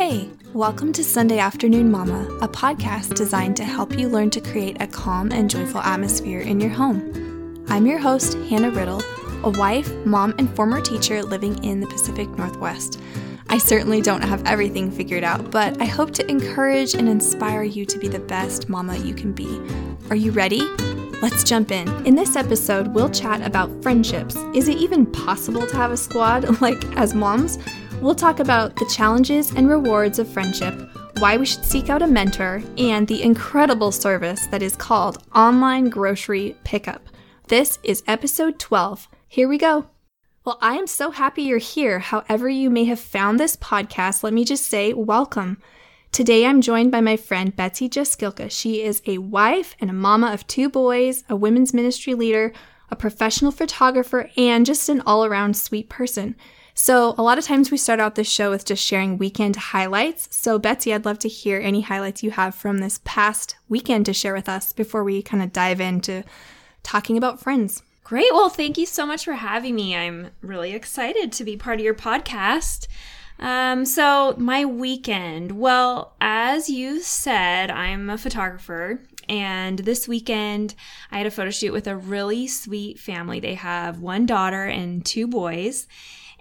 Hey, welcome to Sunday Afternoon Mama, a podcast designed to help you learn to create a calm and joyful atmosphere in your home. I'm your host, Hannah Riddle, a wife, mom, and former teacher living in the Pacific Northwest. I certainly don't have everything figured out, but I hope to encourage and inspire you to be the best mama you can be. Are you ready? Let's jump in. In this episode, we'll chat about friendships. Is it even possible to have a squad, like as moms? We'll talk about the challenges and rewards of friendship, why we should seek out a mentor, and the incredible service that is called online grocery pickup. This is episode 12. Here we go. Well, I am so happy you're here. However you may have found this podcast, let me just say welcome. Today I'm joined by my friend Betsy Jaskilka. She is a wife and a mama of two boys, a women's ministry leader, a professional photographer, and just an all-around sweet person. So a lot of times we start out this show with just sharing weekend highlights. So Betsy, I'd love to hear any highlights you have from this past weekend to share with us before we kind of dive into talking about friends. Great. Well, thank you so much for having me. I'm really excited to be part of your podcast. So my weekend, well, as you said, I'm a photographer. And this weekend, I had a photo shoot with a really sweet family. They have one daughter and two boys.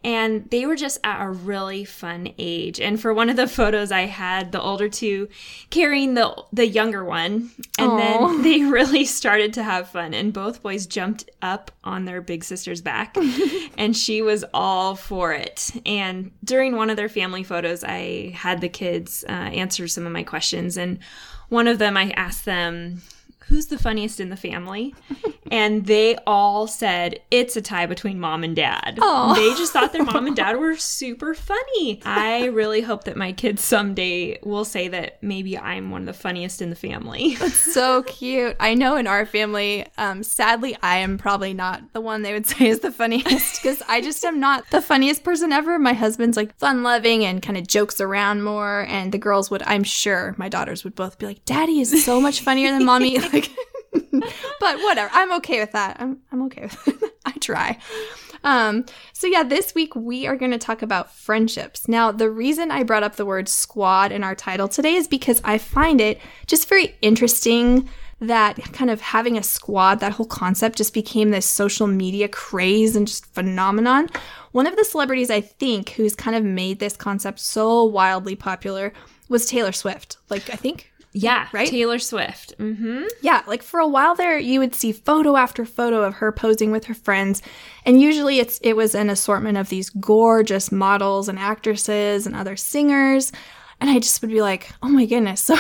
And they were just at a really fun age. And for one of the photos, I had the older two carrying the younger one. And Aww. Then they really started to have fun. And both boys jumped up on their big sister's back. And she was all for it. And during one of their family photos, I had the kids answer some of my questions. And one of them, I asked them, who's the funniest in the family? And they all said, it's a tie between mom and dad. Aww. They just thought their mom and dad were super funny. I really hope that my kids someday will say that maybe I'm one of the funniest in the family. That's so cute. I know in our family, sadly, I am probably not the one they would say is the funniest because I just am not the funniest person ever. My husband's like fun-loving and kind of jokes around more. And the girls would, I'm sure my daughters would both be like, Daddy is so much funnier than Mommy. But whatever. I'm okay with that. I'm okay with it. I try. So yeah, this week we are going to talk about friendships. Now, the reason I brought up the word squad in our title today is because I find it just very interesting that kind of having a squad, that whole concept just became this social media craze and just phenomenon. One of the celebrities, I think, who's kind of made this concept so wildly popular was Taylor Swift. Like, I think... Yeah, right? Taylor Swift. Mm-hmm. Yeah, like for a while there, you would see photo after photo of her posing with her friends. And usually it was an assortment of these gorgeous models and actresses and other singers. And I just would be like, oh my goodness. So,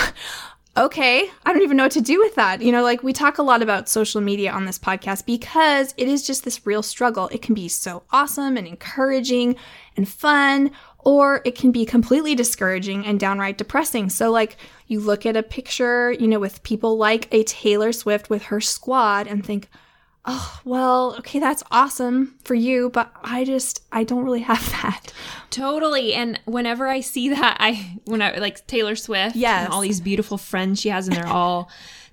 okay, I don't even know what to do with that. You know, like we talk a lot about social media on this podcast because it is just this real struggle. It can be so awesome and encouraging and fun, or it can be completely discouraging and downright depressing. So like you look at a picture, you know, with people like a Taylor Swift with her squad and think, oh, well, okay, that's awesome for you, but I don't really have that. Totally. And whenever I see that, when I like Taylor Swift, yes, and all these beautiful friends she has, and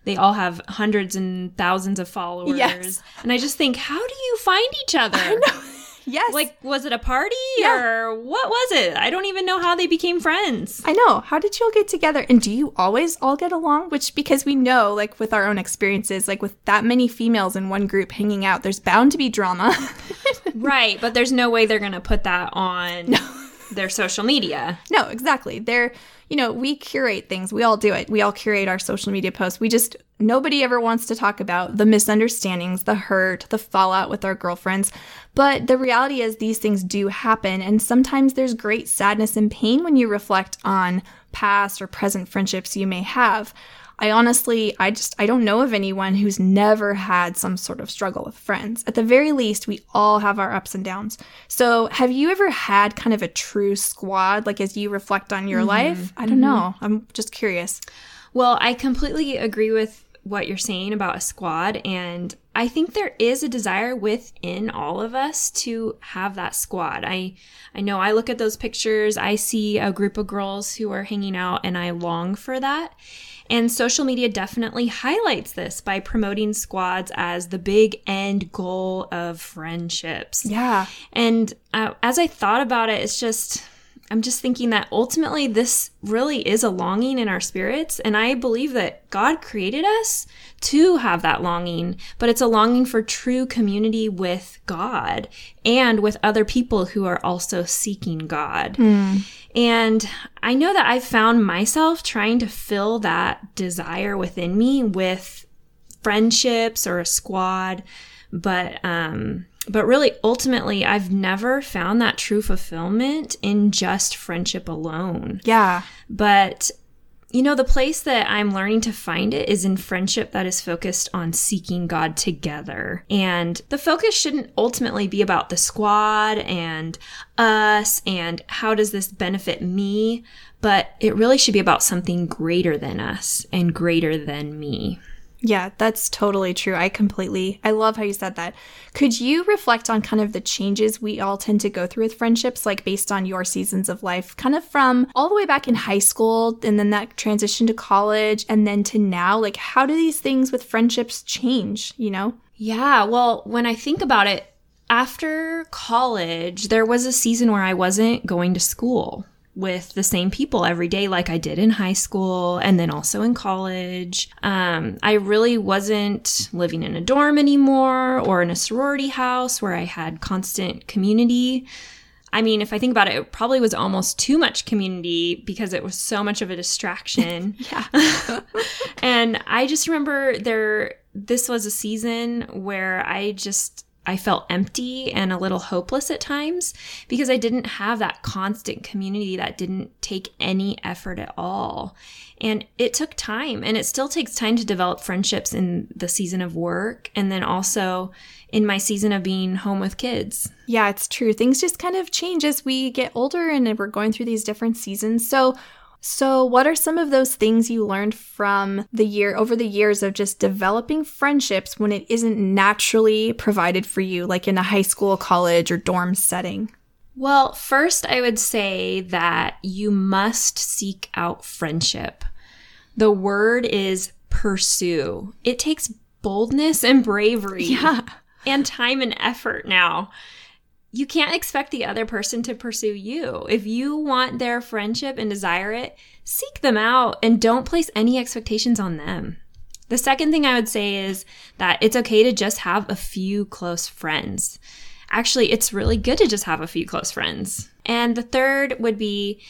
they all have hundreds and thousands of followers. Yes. And I just think, how do you find each other? I know. Yes. Like, was it a party or what was it? I don't even know how they became friends. I know. How did you all get together? And do you always all get along? Which, because we know, like, with our own experiences, like, with that many females in one group hanging out, there's bound to be drama. Right. But there's no way they're going to put that on their social media. No, exactly. They're, you know, we curate things. We all do it. We all curate our social media posts. Nobody ever wants to talk about the misunderstandings, the hurt, the fallout with our girlfriends. But the reality is these things do happen. And sometimes there's great sadness and pain when you reflect on past or present friendships you may have. I don't know of anyone who's never had some sort of struggle with friends. At the very least, we all have our ups and downs. So have you ever had kind of a true squad, like as you reflect on your life? I don't know. I'm just curious. Well, I completely agree with what you're saying about a squad, and I think there is a desire within all of us to have that squad. I know I look at those pictures, I see a group of girls who are hanging out, and I long for that. And social media definitely highlights this by promoting squads as the big end goal of friendships. Yeah. And as I thought about it, it's just... I'm just thinking that ultimately this really is a longing in our spirits. And I believe that God created us to have that longing, but it's a longing for true community with God and with other people who are also seeking God. Mm. And I know that I've found myself trying to fill that desire within me with friendships or a squad, but really, ultimately, I've never found that true fulfillment in just friendship alone. Yeah. But, you know, the place that I'm learning to find it is in friendship that is focused on seeking God together. And the focus shouldn't ultimately be about the squad and us and how does this benefit me, but it really should be about something greater than us and greater than me. Yeah, that's totally true. I love how you said that. Could you reflect on kind of the changes we all tend to go through with friendships, like based on your seasons of life, kind of from all the way back in high school and then that transition to college and then to now? Like, how do these things with friendships change, you know? Yeah, well, when I think about it, after college, there was a season where I wasn't going to school with the same people every day like I did in high school and then also in college. I really wasn't living in a dorm anymore or in a sorority house where I had constant community. I mean, if I think about it, it probably was almost too much community because it was so much of a distraction. Yeah. And I just remember this was a season where I felt empty and a little hopeless at times because I didn't have that constant community that didn't take any effort at all. And it took time, and it still takes time to develop friendships in the season of work and then also in my season of being home with kids. Yeah, it's true. Things just kind of change as we get older and we're going through these different seasons. So what are some of those things you learned from over the years of just developing friendships when it isn't naturally provided for you, like in a high school, college, or dorm setting? Well, first I would say that you must seek out friendship. The word is pursue. It takes boldness and bravery. Yeah. And time and effort now. You can't expect the other person to pursue you. If you want their friendship and desire it, seek them out and don't place any expectations on them. The second thing I would say is that it's okay to just have a few close friends. Actually, it's really good to just have a few close friends. And the third would be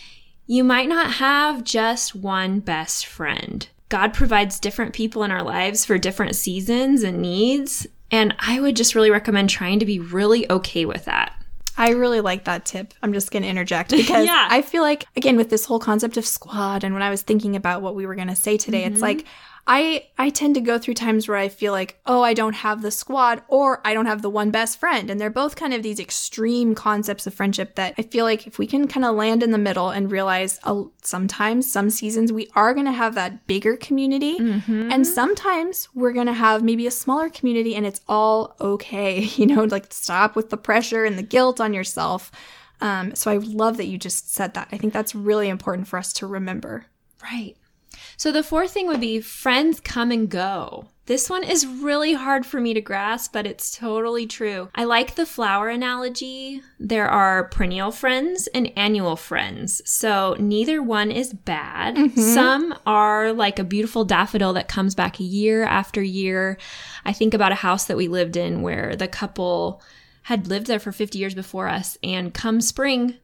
you might not have just one best friend. God provides different people in our lives for different seasons and needs. And I would just really recommend trying to be really okay with that. I really like that tip. I'm just going to interject because yeah. I feel like, again, with this whole concept of squad and when I was thinking about what we were going to say today, mm-hmm. It's like I tend to go through times where I feel like, oh, I don't have the squad or I don't have the one best friend. And they're both kind of these extreme concepts of friendship that I feel like if we can kind of land in the middle and realize sometimes, some seasons, we are going to have that bigger community. Mm-hmm. And sometimes we're going to have maybe a smaller community and it's all okay. You know, like stop with the pressure and the guilt on yourself. So I love that you just said that. I think that's really important for us to remember. Right. So the fourth thing would be friends come and go. This one is really hard for me to grasp, but it's totally true. I like the flower analogy. There are perennial friends and annual friends. So neither one is bad. Mm-hmm. Some are like a beautiful daffodil that comes back year after year. I think about a house that we lived in where the couple had lived there for 50 years before us, and come spring,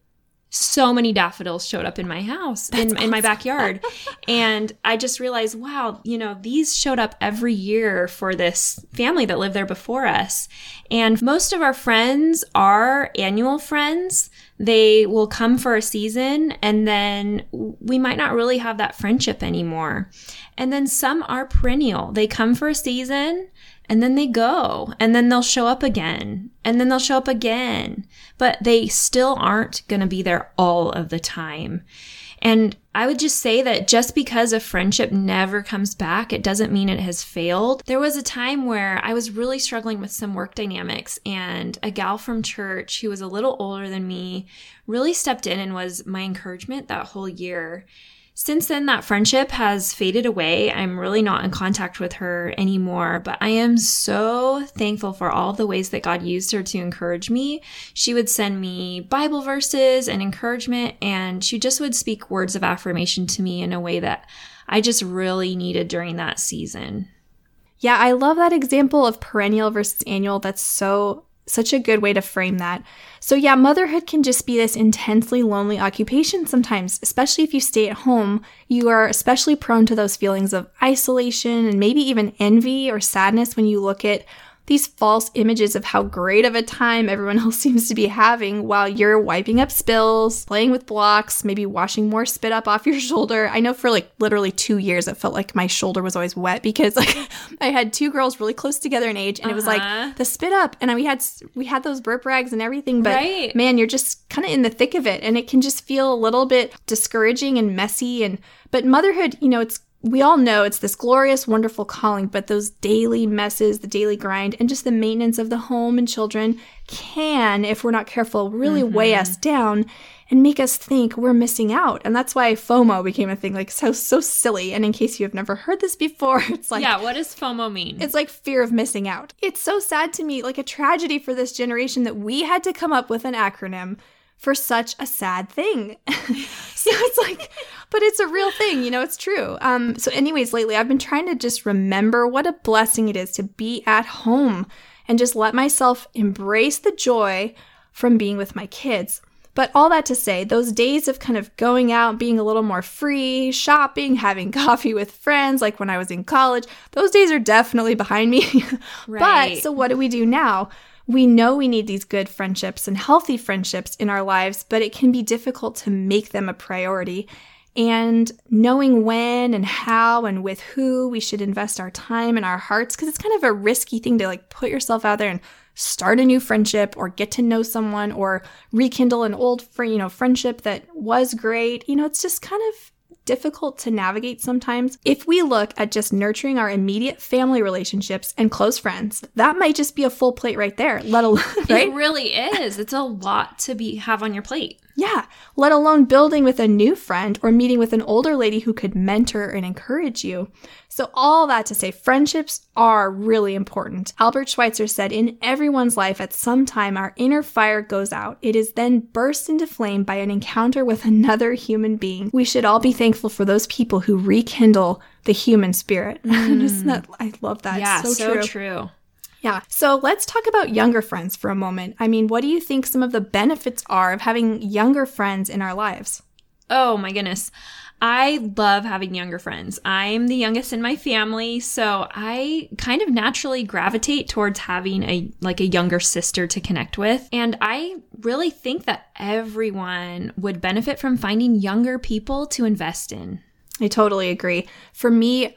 so many daffodils showed up in my house, in my backyard. And I just realized, wow, you know, these showed up every year for this family that lived there before us. And most of our friends are annual friends. They will come for a season, and then we might not really have that friendship anymore. And then some are perennial. They come for a season, and then they go, and then they'll show up again, and then they'll show up again, but they still aren't going to be there all of the time. And I would just say that just because a friendship never comes back, it doesn't mean it has failed. There was a time where I was really struggling with some work dynamics, and a gal from church who was a little older than me really stepped in and was my encouragement that whole year. Since then, that friendship has faded away. I'm really not in contact with her anymore, but I am so thankful for all the ways that God used her to encourage me. She would send me Bible verses and encouragement, and she just would speak words of affirmation to me in a way that I just really needed during that season. Yeah, I love that example of perennial versus annual. That's such a good way to frame that. So yeah, motherhood can just be this intensely lonely occupation sometimes, especially if you stay at home. You are especially prone to those feelings of isolation and maybe even envy or sadness when you look at these false images of how great of a time everyone else seems to be having while you're wiping up spills, playing with blocks, maybe washing more spit up off your shoulder. I know for like literally 2 years, it felt like my shoulder was always wet because like I had two girls really close together in age and it was like the spit up and we had those burp rags and everything, but right. Man, you're just kind of in the thick of it and it can just feel a little bit discouraging and messy. But motherhood, you know, we all know it's this glorious, wonderful calling, but those daily messes, the daily grind, and just the maintenance of the home and children can, if we're not careful, really weigh us down and make us think we're missing out. And that's why FOMO became a thing, like so silly. And in case you have never heard this before, it's like... Yeah, what does FOMO mean? It's like fear of missing out. It's so sad to me, like a tragedy for this generation that we had to come up with an acronym for such a sad thing. So it's like, but it's a real thing, you know, it's true. So anyways, lately I've been trying to just remember what a blessing it is to be at home and just let myself embrace the joy from being with my kids. But all that to say, those days of kind of going out, being a little more free, shopping, having coffee with friends, like when I was in college, those days are definitely behind me. Right. But so what do we do now? We know we need these good friendships and healthy friendships in our lives, but it can be difficult to make them a priority. And knowing when and how and with who we should invest our time and our hearts, because it's kind of a risky thing to like put yourself out there and start a new friendship or get to know someone or rekindle an old friendship that was great. You know, it's just kind of difficult to navigate sometimes. If we look at just nurturing our immediate family relationships and close friends, that might just be a full plate right there, let alone, right? It really is. It's a lot to have on your plate. Yeah, let alone building with a new friend or meeting with an older lady who could mentor and encourage you. So all that to say, friendships are really important. Albert Schweitzer said, in everyone's life at some time, our inner fire goes out. It is then burst into flame by an encounter with another human being. We should all be thankful for those people who rekindle the human spirit. Isn't that, I love that. Yeah, so true. Yeah. So let's talk about younger friends for a moment. I mean, what do you think some of the benefits are of having younger friends in our lives? Oh my goodness. I love having younger friends. I'm the youngest in my family, so I kind of naturally gravitate towards having a younger sister to connect with. And I really think that everyone would benefit from finding younger people to invest in. I totally agree. For me,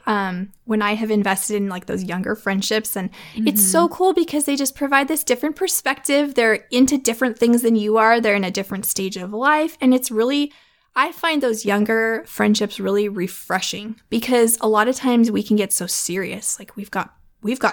when I have invested in like those younger friendships, and it's so cool because they just provide this different perspective. They're into different things than you are. They're in a different stage of life. And it's really, I find those younger friendships really refreshing because a lot of times we can get so serious. Like we've got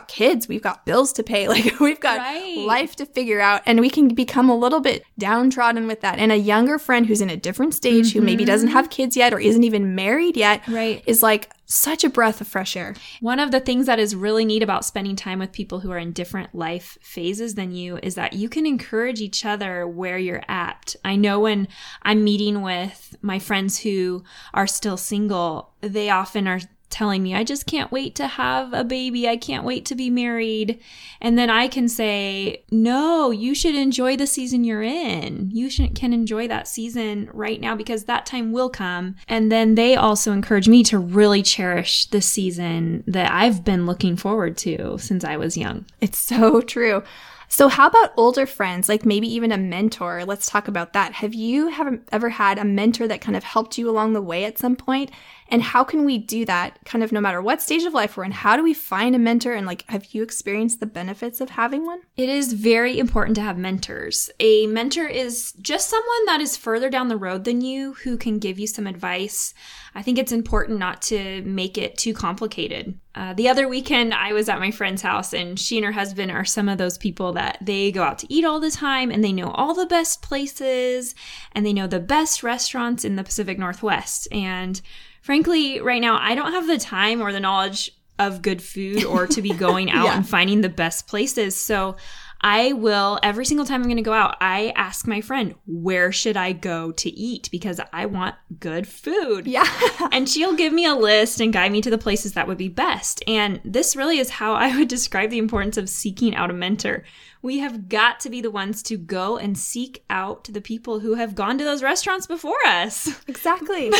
kids, we've got bills to pay, like we've got life to figure out, and we can become a little bit downtrodden with that. And a younger friend who's in a different stage, who maybe doesn't have kids yet or isn't even married yet, is like such a breath of fresh air. One of the things that is really neat about spending time with people who are in different life phases than you is that you can encourage each other where you're at. I know when I'm meeting with my friends who are still single, they often are telling me, I just can't wait to have a baby. I can't wait to be married. And then I can say, no, you should enjoy the season you're in. You can enjoy that season right now because that time will come. And then they also encourage me to really cherish the season that I've been looking forward to since I was young. It's so true. So how about older friends, like maybe even a mentor? Let's talk about that. Have you ever had a mentor that kind of helped you along the way at some point? And how can we do that kind of no matter what stage of life we're in? How do we find a mentor? And like, have you experienced the benefits of having one? It is very important to have mentors. A mentor is just someone that is further down the road than you who can give you some advice. I think it's important not to make it too complicated. The other weekend, I was at my friend's house, and she and her husband are some of those people that they go out to eat all the time, and they know all the best places, and they know the best restaurants in the Pacific Northwest. And frankly, right now, I don't have the time or the knowledge of good food or to be going out and finding the best places. So I will, every single time I'm going to go out, I ask my friend, where should I go to eat? Because I want good food. Yeah. And she'll give me a list and guide me to the places that would be best. And this really is how I would describe the importance of seeking out a mentor. We have got to be the ones to go and seek out the people who have gone to those restaurants before us. Exactly.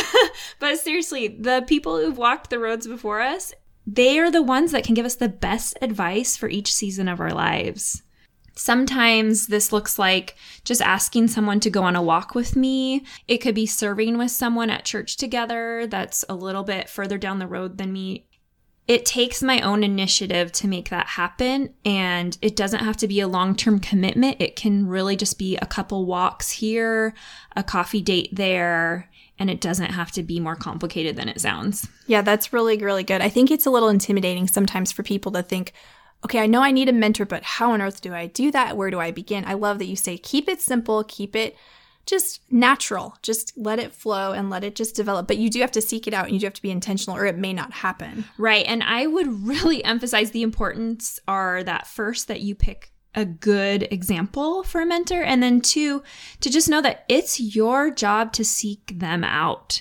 But seriously, the people who've walked the roads before us, they are the ones that can give us the best advice for each season of our lives. Sometimes this looks like just asking someone to go on a walk with me. It could be serving with someone at church together that's a little bit further down the road than me. It takes my own initiative to make that happen, and it doesn't have to be a long-term commitment. It can really just be a couple walks here, a coffee date there, and it doesn't have to be more complicated than it sounds. Yeah, that's really, really good. I think it's a little intimidating sometimes for people to think, okay, I know I need a mentor, but how on earth do I do that? Where do I begin? I love that you say keep it simple, keep it just natural. Just let it flow and let it just develop. But you do have to seek it out, and you do have to be intentional, or it may not happen. Right. And I would really emphasize the importance are that first, that you pick a good example for a mentor. And then two, to just know that it's your job to seek them out.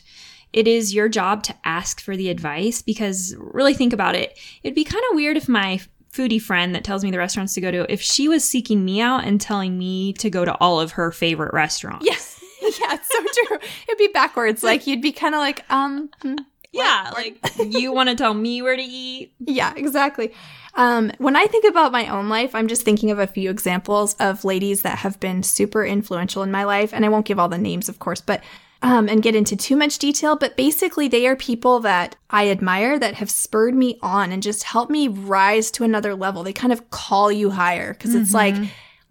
It is your job to ask for the advice, because really think about it. It'd be kind of weird if my foodie friend that tells me the restaurants to go to, if she was seeking me out and telling me to go to all of her favorite restaurants. Yes. Yeah, it's so true. It'd be backwards. Like, you'd be kind of like, yeah, like you want to tell me where to eat. Yeah, exactly. When I think about my own life, I'm just thinking of a few examples of ladies that have been super influential in my life. And I won't give all the names, of course, but and get into too much detail, but basically they are people that I admire that have spurred me on and just helped me rise to another level. They kind of call you higher, because it's like,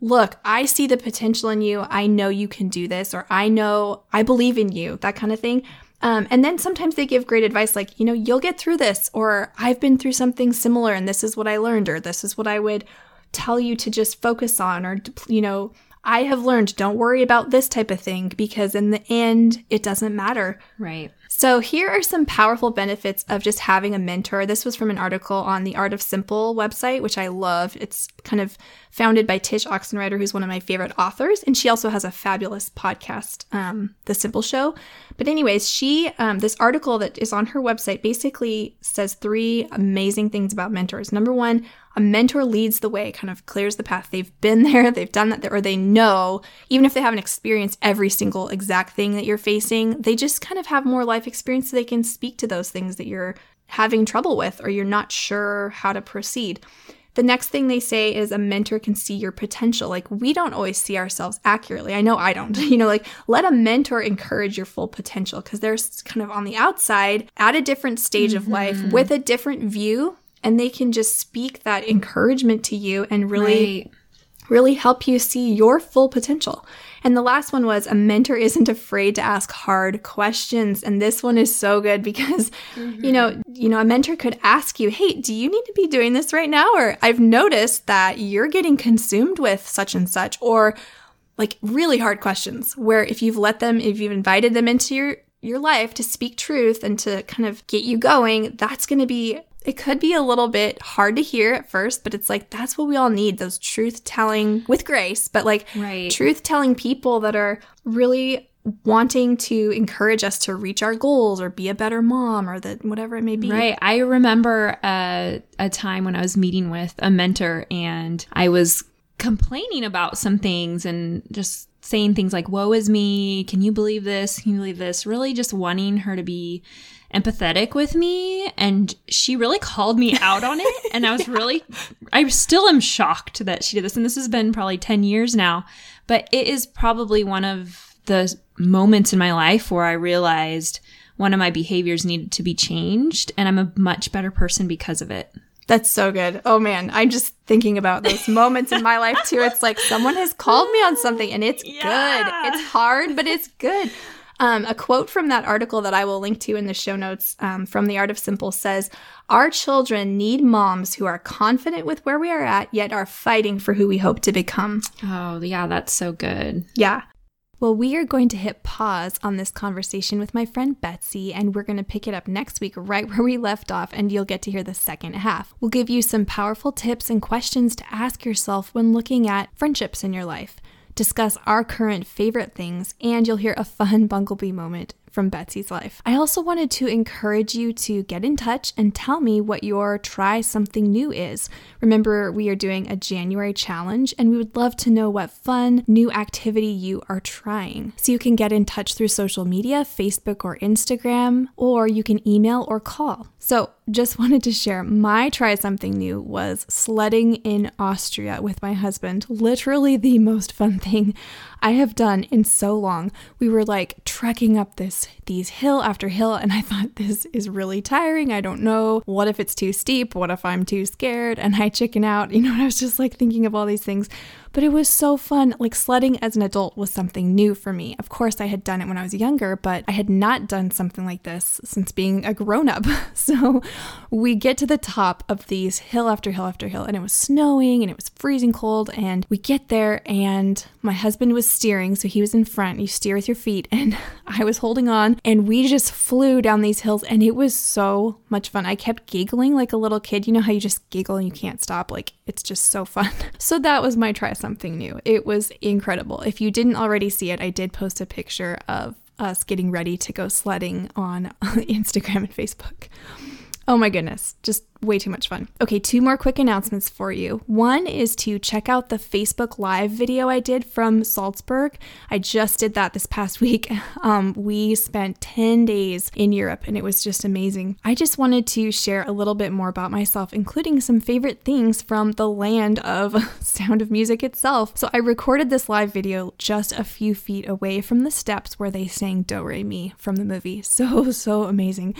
look, I see the potential in you. I know you can do this, or I know I believe in you, that kind of thing. And then sometimes they give great advice like, you know, you'll get through this, or I've been through something similar and this is what I learned, or this is what I would tell you to just focus on, or, you know, I have learned, don't worry about this type of thing, because in the end, it doesn't matter. Right. So here are some powerful benefits of just having a mentor. This was from an article on the Art of Simple website, which I love. It's kind of founded by Tish Oxenreiter, who's one of my favorite authors. And she also has a fabulous podcast, The Simple Show. But anyways, she this article that is on her website basically says three amazing things about mentors. Number one, a mentor leads the way, kind of clears the path. They've been there, they've done that, or they know, even if they haven't experienced every single exact thing that you're facing, they just kind of have more life experience so they can speak to those things that you're having trouble with or you're not sure how to proceed. The next thing they say is a mentor can see your potential. Like, we don't always see ourselves accurately. I know I don't. You know, like, let a mentor encourage your full potential, because they're kind of on the outside at a different stage of life with a different view. And they can just speak that encouragement to you and really, really help you see your full potential. And the last one was a mentor isn't afraid to ask hard questions. And this one is so good because, you know, a mentor could ask you, hey, do you need to be doing this right now? Or I've noticed that you're getting consumed with such and such, or like really hard questions where if you've invited them into your life to speak truth and to kind of get you going, that's going to be... It could be a little bit hard to hear at first, but it's like, that's what we all need. Those truth-telling with grace, but like truth-telling people that are really wanting to encourage us to reach our goals or be a better mom or that whatever it may be. Right. I remember a time when I was meeting with a mentor and I was complaining about some things and just saying things like, woe is me, can you believe this, really just wanting her to be empathetic with me. And she really called me out on it. And I was I still am shocked that she did this. And this has been probably 10 years now, but it is probably one of the moments in my life where I realized one of my behaviors needed to be changed. And I'm a much better person because of it. That's so good. Oh, man. I'm just thinking about those moments in my life, too. It's like someone has called me on something, and it's good. It's hard, but it's good. A quote from that article that I will link to in the show notes from The Art of Simple says, "Our children need moms who are confident with where we are at, yet are fighting for who we hope to become." Oh, yeah, that's so good. Yeah. Well, we are going to hit pause on this conversation with my friend Betsy, and we're going to pick it up next week right where we left off, and you'll get to hear the second half. We'll give you some powerful tips and questions to ask yourself when looking at friendships in your life, discuss our current favorite things, and you'll hear a fun Bumblebee moment from Betsy's life. I also wanted to encourage you to get in touch and tell me what your try something new is. Remember, we are doing a January challenge, and we would love to know what fun new activity you are trying. So you can get in touch through social media, Facebook or Instagram, or you can email or call. So just wanted to share, my try something new was sledding in Austria with my husband. Literally the most fun thing I have done in so long. We were like trekking up these hill after hill, and I thought, this is really tiring. I don't know. What if it's too steep? What if I'm too scared and I chicken out? You know, I was just like thinking of all these things. But it was so fun. Like, sledding as an adult was something new for me. Of course, I had done it when I was younger, but I had not done something like this since being a grown-up. So we get to the top of these hill after hill after hill, and it was snowing and it was freezing cold, and we get there and my husband was steering, so he was in front. You steer with your feet, and I was holding on, and we just flew down these hills, and it was so much fun. I kept giggling like a little kid. You know how you just giggle and you can't stop? Like, it's just so fun. So that was my try something new. It was incredible. If you didn't already see it, I did post a picture of us getting ready to go sledding on Instagram and Facebook. Oh my goodness, just way too much fun. Okay, two more quick announcements for you. One is to check out the Facebook Live video I did from Salzburg. I just did that this past week. We spent 10 days in Europe, and it was just amazing. I just wanted to share a little bit more about myself, including some favorite things from the land of Sound of Music itself. So I recorded this live video just a few feet away from the steps where they sang Do Re Mi from the movie. So amazing.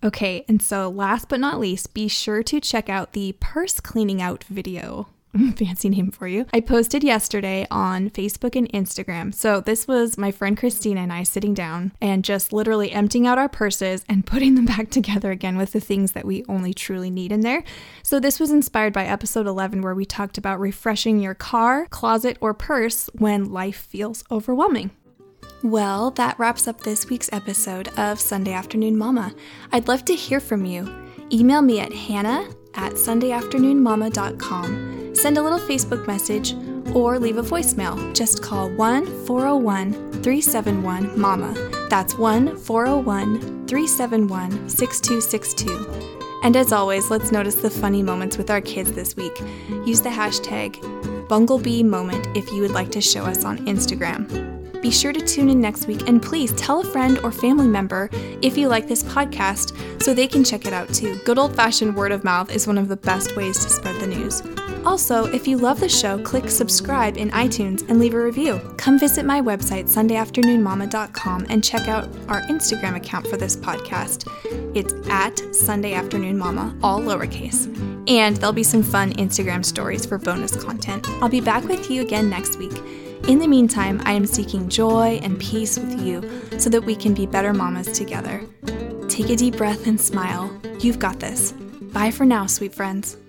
Okay, and so last but not least, be sure to check out the purse cleaning out video. Fancy name for you. I posted yesterday on Facebook and Instagram. So this was my friend Christina and I sitting down and just literally emptying out our purses and putting them back together again with the things that we only truly need in there. So this was inspired by episode 11, where we talked about refreshing your car, closet, or purse when life feels overwhelming. Well, that wraps up this week's episode of Sunday Afternoon Mama. I'd love to hear from you. Email me at hannah@sundayafternoonmama.com, send a little Facebook message, or leave a voicemail. Just call 1-401-371-MAMA. That's 1-401-371-6262. And as always, let's notice the funny moments with our kids this week. Use the hashtag #BunglebeeMoment if you would like to show us on Instagram. Be sure to tune in next week, and please tell a friend or family member if you like this podcast so they can check it out too. Good old-fashioned word of mouth is one of the best ways to spread the news. Also, if you love the show, click subscribe in iTunes and leave a review. Come visit my website, sundayafternoonmama.com, and check out our Instagram account for this podcast. It's @SundayAfternoonMama, all lowercase. And there'll be some fun Instagram stories for bonus content. I'll be back with you again next week. In the meantime, I am seeking joy and peace with you so that we can be better mamas together. Take a deep breath and smile. You've got this. Bye for now, sweet friends.